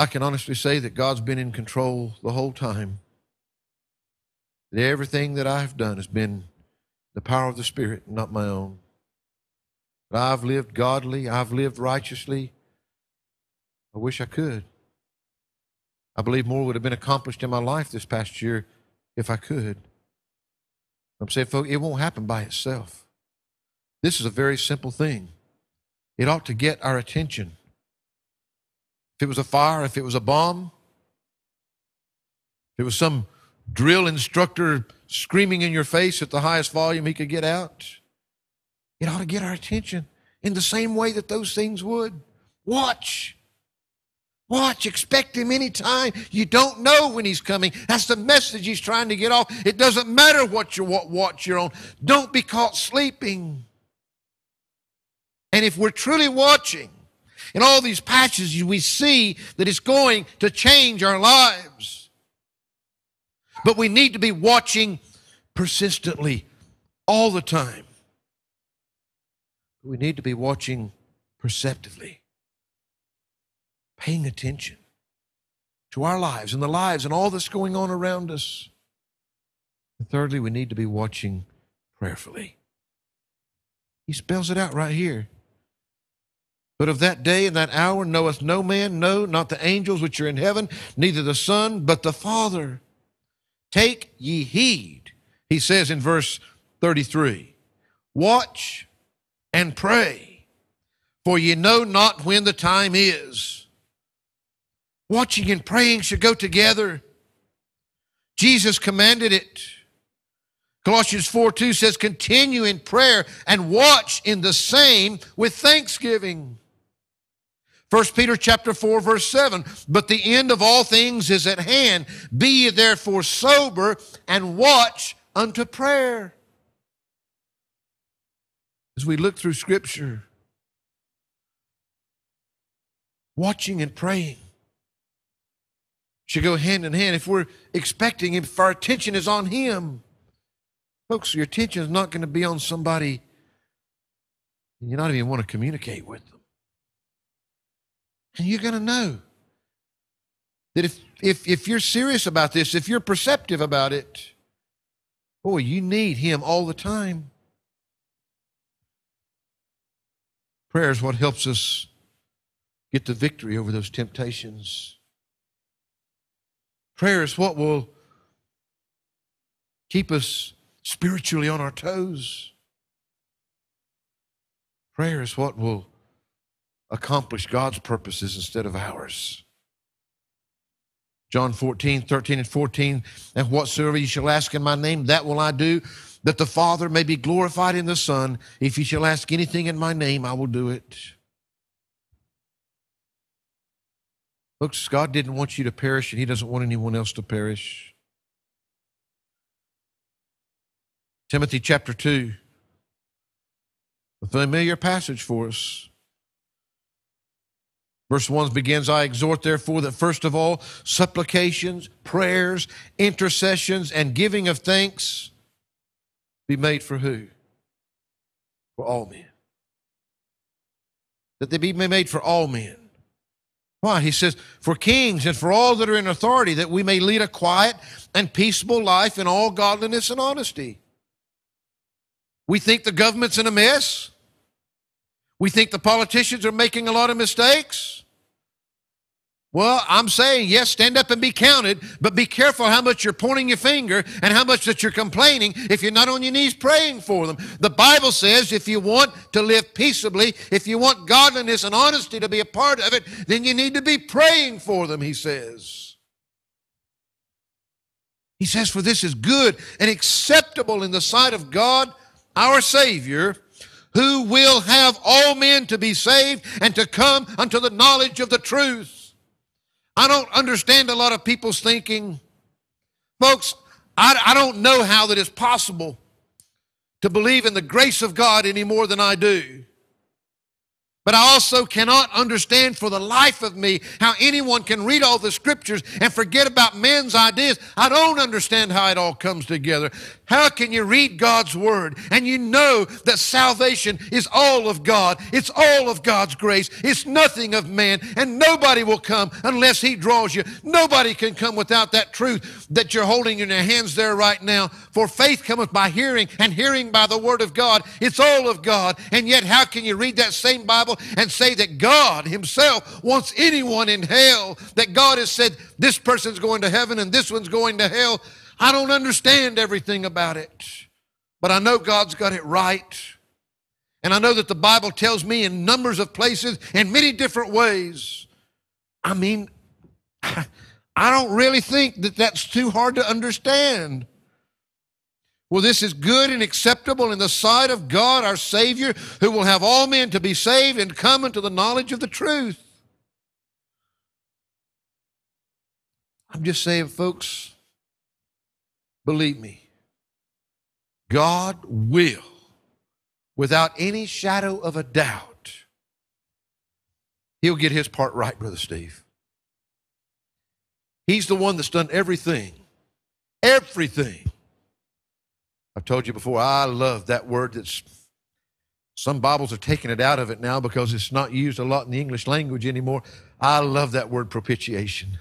I can honestly say that God's been in control the whole time. That everything that I've done has been the power of the Spirit, not my own. That I've lived godly, I've lived righteously. I wish I could. I believe more would have been accomplished in my life this past year if I could. I'm saying, folks, it won't happen by itself. This is a very simple thing. It ought to get our attention. If it was a fire, if it was a bomb, if it was some drill instructor screaming in your face at the highest volume he could get out, it ought to get our attention in the same way that those things would. Watch. Watch, expect him anytime. You don't know when he's coming. That's the message he's trying to get off. It doesn't matter what watch you're on. Don't be caught sleeping. And if we're truly watching, in all these passages we see that it's going to change our lives. But we need to be watching persistently all the time. We need to be watching perceptively. Paying attention to our lives and the lives and all that's going on around us. And thirdly, we need to be watching prayerfully. He spells it out right here. But of that day and that hour knoweth no man, no, not the angels which are in heaven, neither the Son, but the Father. Take ye heed, he says in verse 33. Watch and pray, for ye know not when the time is. Watching and praying should go together. Jesus commanded it. Colossians 4:2 says, continue in prayer and watch in the same with thanksgiving. 1 Peter chapter 4, verse 7, but the end of all things is at hand. Be ye therefore sober and watch unto prayer. As we look through Scripture, watching and praying should go hand in hand. If we're expecting Him, if our attention is on Him, folks, your attention is not going to be on somebody you don't even want to communicate with them. And you're going to know that if you're serious about this, if you're perceptive about it, boy, you need Him all the time. Prayer is what helps us get the victory over those temptations. Prayer is what will keep us spiritually on our toes. Prayer is what will accomplish God's purposes instead of ours. John 14, 13 and 14, and whatsoever you shall ask in my name, that will I do, that the Father may be glorified in the Son. If you shall ask anything in my name, I will do it. Folks, God didn't want you to perish, and He doesn't want anyone else to perish. Timothy chapter 2, a familiar passage for us. Verse 1 begins, I exhort, therefore, that first of all, supplications, prayers, intercessions, and giving of thanks be made for who? For all men. That they be made for all men. Why? He says, for kings and for all that are in authority, that we may lead a quiet and peaceable life in all godliness and honesty. We think the government's in a mess. We think the politicians are making a lot of mistakes. Well, I'm saying, yes, stand up and be counted, but be careful how much you're pointing your finger and how much that you're complaining if you're not on your knees praying for them. The Bible says if you want to live peaceably, if you want godliness and honesty to be a part of it, then you need to be praying for them, he says. He says, for this is good and acceptable in the sight of God, our Savior, who will have all men to be saved and to come unto the knowledge of the truth. I don't understand a lot of people's thinking. Folks, I don't know how that is possible to believe in the grace of God any more than I do. But I also cannot understand for the life of me how anyone can read all the scriptures and forget about men's ideas. I don't understand how it all comes together. How can you read God's word and you know that salvation is all of God? It's all of God's grace. It's nothing of man, and nobody will come unless he draws you. Nobody can come without that truth that you're holding in your hands there right now. For faith cometh by hearing, and hearing by the word of God. It's all of God, and yet how can you read that same Bible and say that God himself wants anyone in hell, that God has said this person's going to heaven and this one's going to hell? I don't understand everything about it, but I know God's got it right. And I know that the Bible tells me in numbers of places in many different ways. I mean, I don't really think that that's too hard to understand. Well, this is good and acceptable in the sight of God, our Savior, who will have all men to be saved and come unto the knowledge of the truth. I'm just saying, folks, believe me, God will, without any shadow of a doubt, he'll get his part right, Brother Steve. He's the one that's done everything. I've told you before, I love that word. That's, some Bibles are taking it out of it now because it's not used a lot in the English language anymore. I love that word, propitiation.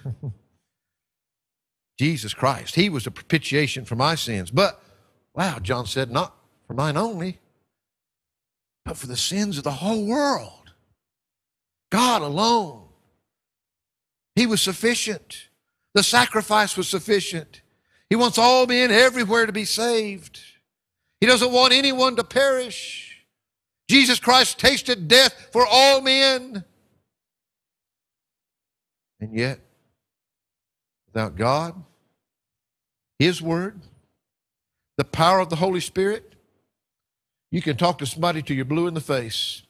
Jesus Christ, he was the propitiation for my sins. But, wow, John said, not for mine only, but for the sins of the whole world. God alone. He was sufficient. The sacrifice was sufficient. He wants all men everywhere to be saved. He doesn't want anyone to perish. Jesus Christ tasted death for all men. And yet, without God, his word, the power of the Holy Spirit, you can talk to somebody till you're blue in the face.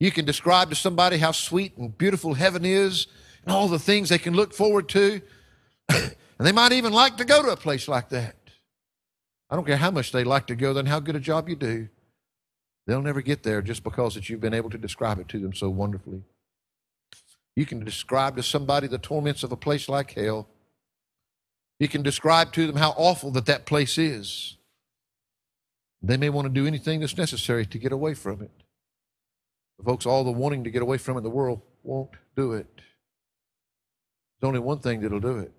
You can describe to somebody how sweet and beautiful heaven is and all the things they can look forward to. And they might even like to go to a place like that. I don't care how much they like to go there and how good a job you do. They'll never get there just because that you've been able to describe it to them so wonderfully. You can describe to somebody the torments of a place like hell. You can describe to them how awful that place is. They may want to do anything that's necessary to get away from it. But folks, all the wanting to get away from it in the world won't do it. There's only one thing that'll do it.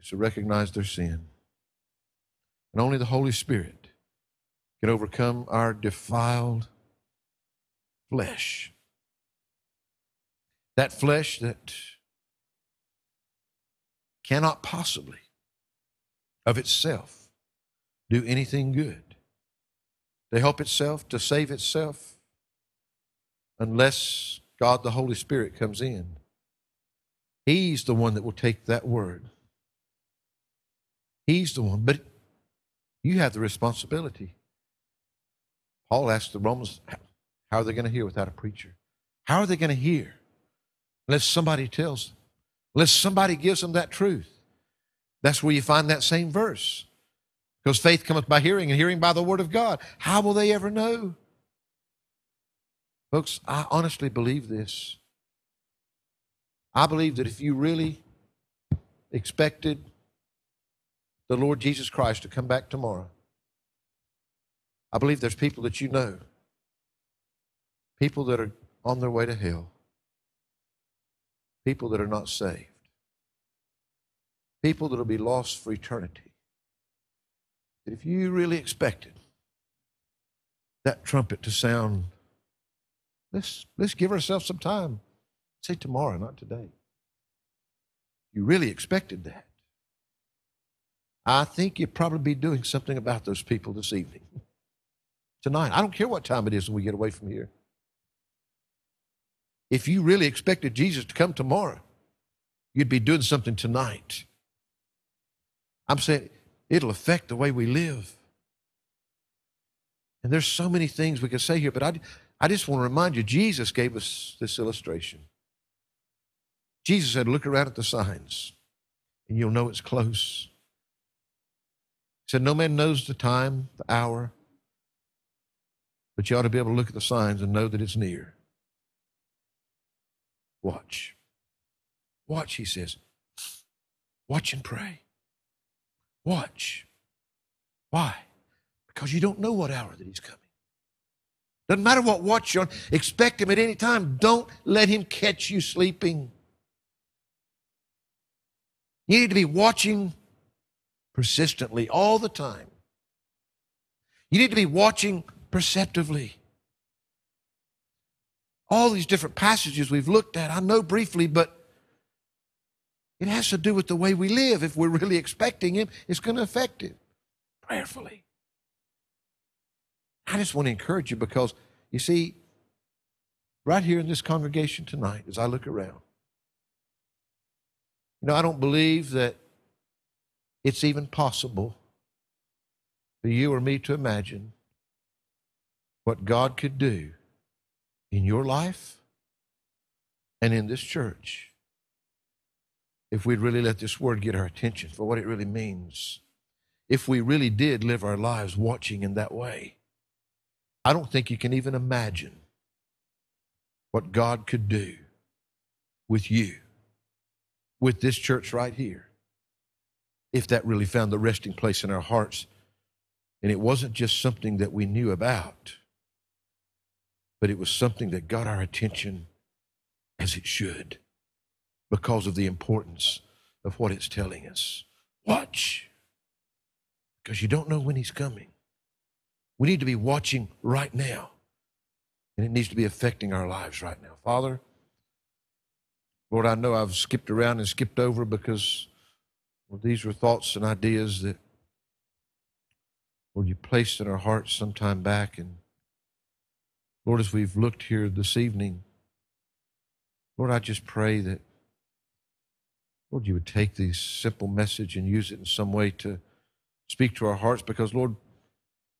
Is to recognize their sin. And only the Holy Spirit can overcome our defiled flesh. That flesh that cannot possibly of itself do anything good to help itself, to save itself, unless God the Holy Spirit comes in. He's the one that will take that word. He's the one, but you have the responsibility. Paul asked the Romans, how are they going to hear without a preacher? How are they going to hear unless somebody tells them, unless somebody gives them that truth? That's where you find that same verse. Because faith cometh by hearing, and hearing by the word of God. How will they ever know? Folks, I honestly believe this. I believe that if you really expected the Lord Jesus Christ to come back tomorrow, I believe there's people that you know, people that are on their way to hell, people that are not saved, people that will be lost for eternity. That if you really expected that trumpet to sound, let's give ourselves some time. Say tomorrow, not today. You really expected that. I think you'd probably be doing something about those people this evening, tonight. I don't care what time it is when we get away from here. If you really expected Jesus to come tomorrow, you'd be doing something tonight. I'm saying it'll affect the way we live. And there's so many things we can say here, but I just want to remind you, Jesus gave us this illustration. Jesus said, look around at the signs, and you'll know it's close. He said, no man knows the time, the hour, But you ought to be able to look at the signs and know that it's near. Watch. Watch, he says. Watch and pray. Watch. Why? Because you don't know what hour that he's coming. Doesn't matter what watch you're on. Expect him at any time. Don't let him catch you sleeping. You need to be watching persistently all the time. You need to be watching perceptively. All these different passages we've looked at, I know briefly, but it has to do with the way we live. If we're really expecting him, it's going to affect him prayerfully. I just want to encourage you because, you see, right here in this congregation tonight, as I look around, you know, I don't believe that it's even possible for you or me to imagine what God could do in your life and in this church if we'd really let this word get our attention for what it really means, if we really did live our lives watching in that way. I don't think you can even imagine what God could do with you, with this church right here, if that really found the resting place in our hearts. And it wasn't just something that we knew about, but it was something that got our attention as it should because of the importance of what it's telling us. Watch, because you don't know when he's coming. We need to be watching right now, and it needs to be affecting our lives right now. Father, Lord, I know I've skipped around and skipped over because, well, these were thoughts and ideas that, Lord, you placed in our hearts some time back. And, Lord, as we've looked here this evening, Lord, I just pray that, Lord, you would take this simple message and use it in some way to speak to our hearts because, Lord,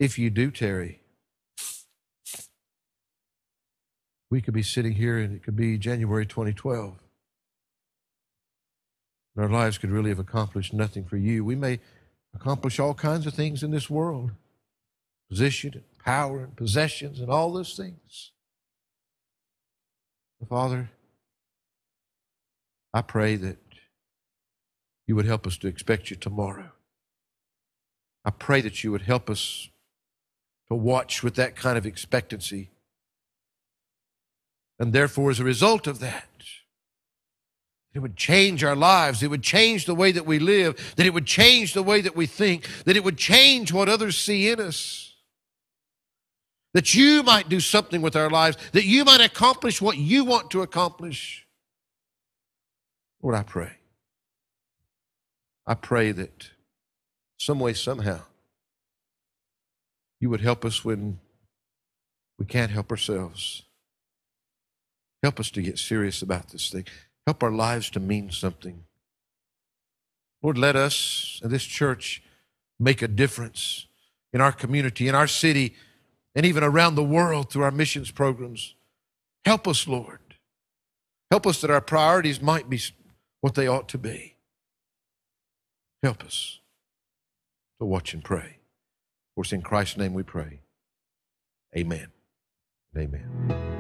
if you do tarry, we could be sitting here and it could be January 2012. And our lives could really have accomplished nothing for you. We may accomplish all kinds of things in this world, position and power and possessions and all those things. But Father, I pray that you would help us to expect you tomorrow. I pray that you would help us to watch with that kind of expectancy. And therefore, as a result of that, it would change our lives. It would change the way that we live, that it would change the way that we think, that it would change what others see in us, that you might do something with our lives, that you might accomplish what you want to accomplish. Lord, I pray. I pray that some way, somehow, you would help us when we can't help ourselves. Help us to get serious about this thing. Help our lives to mean something. Lord, let us and this church make a difference in our community, in our city, and even around the world through our missions programs. Help us, Lord. Help us that our priorities might be what they ought to be. Help us to watch and pray. For it's in Christ's name we pray. Amen. Amen.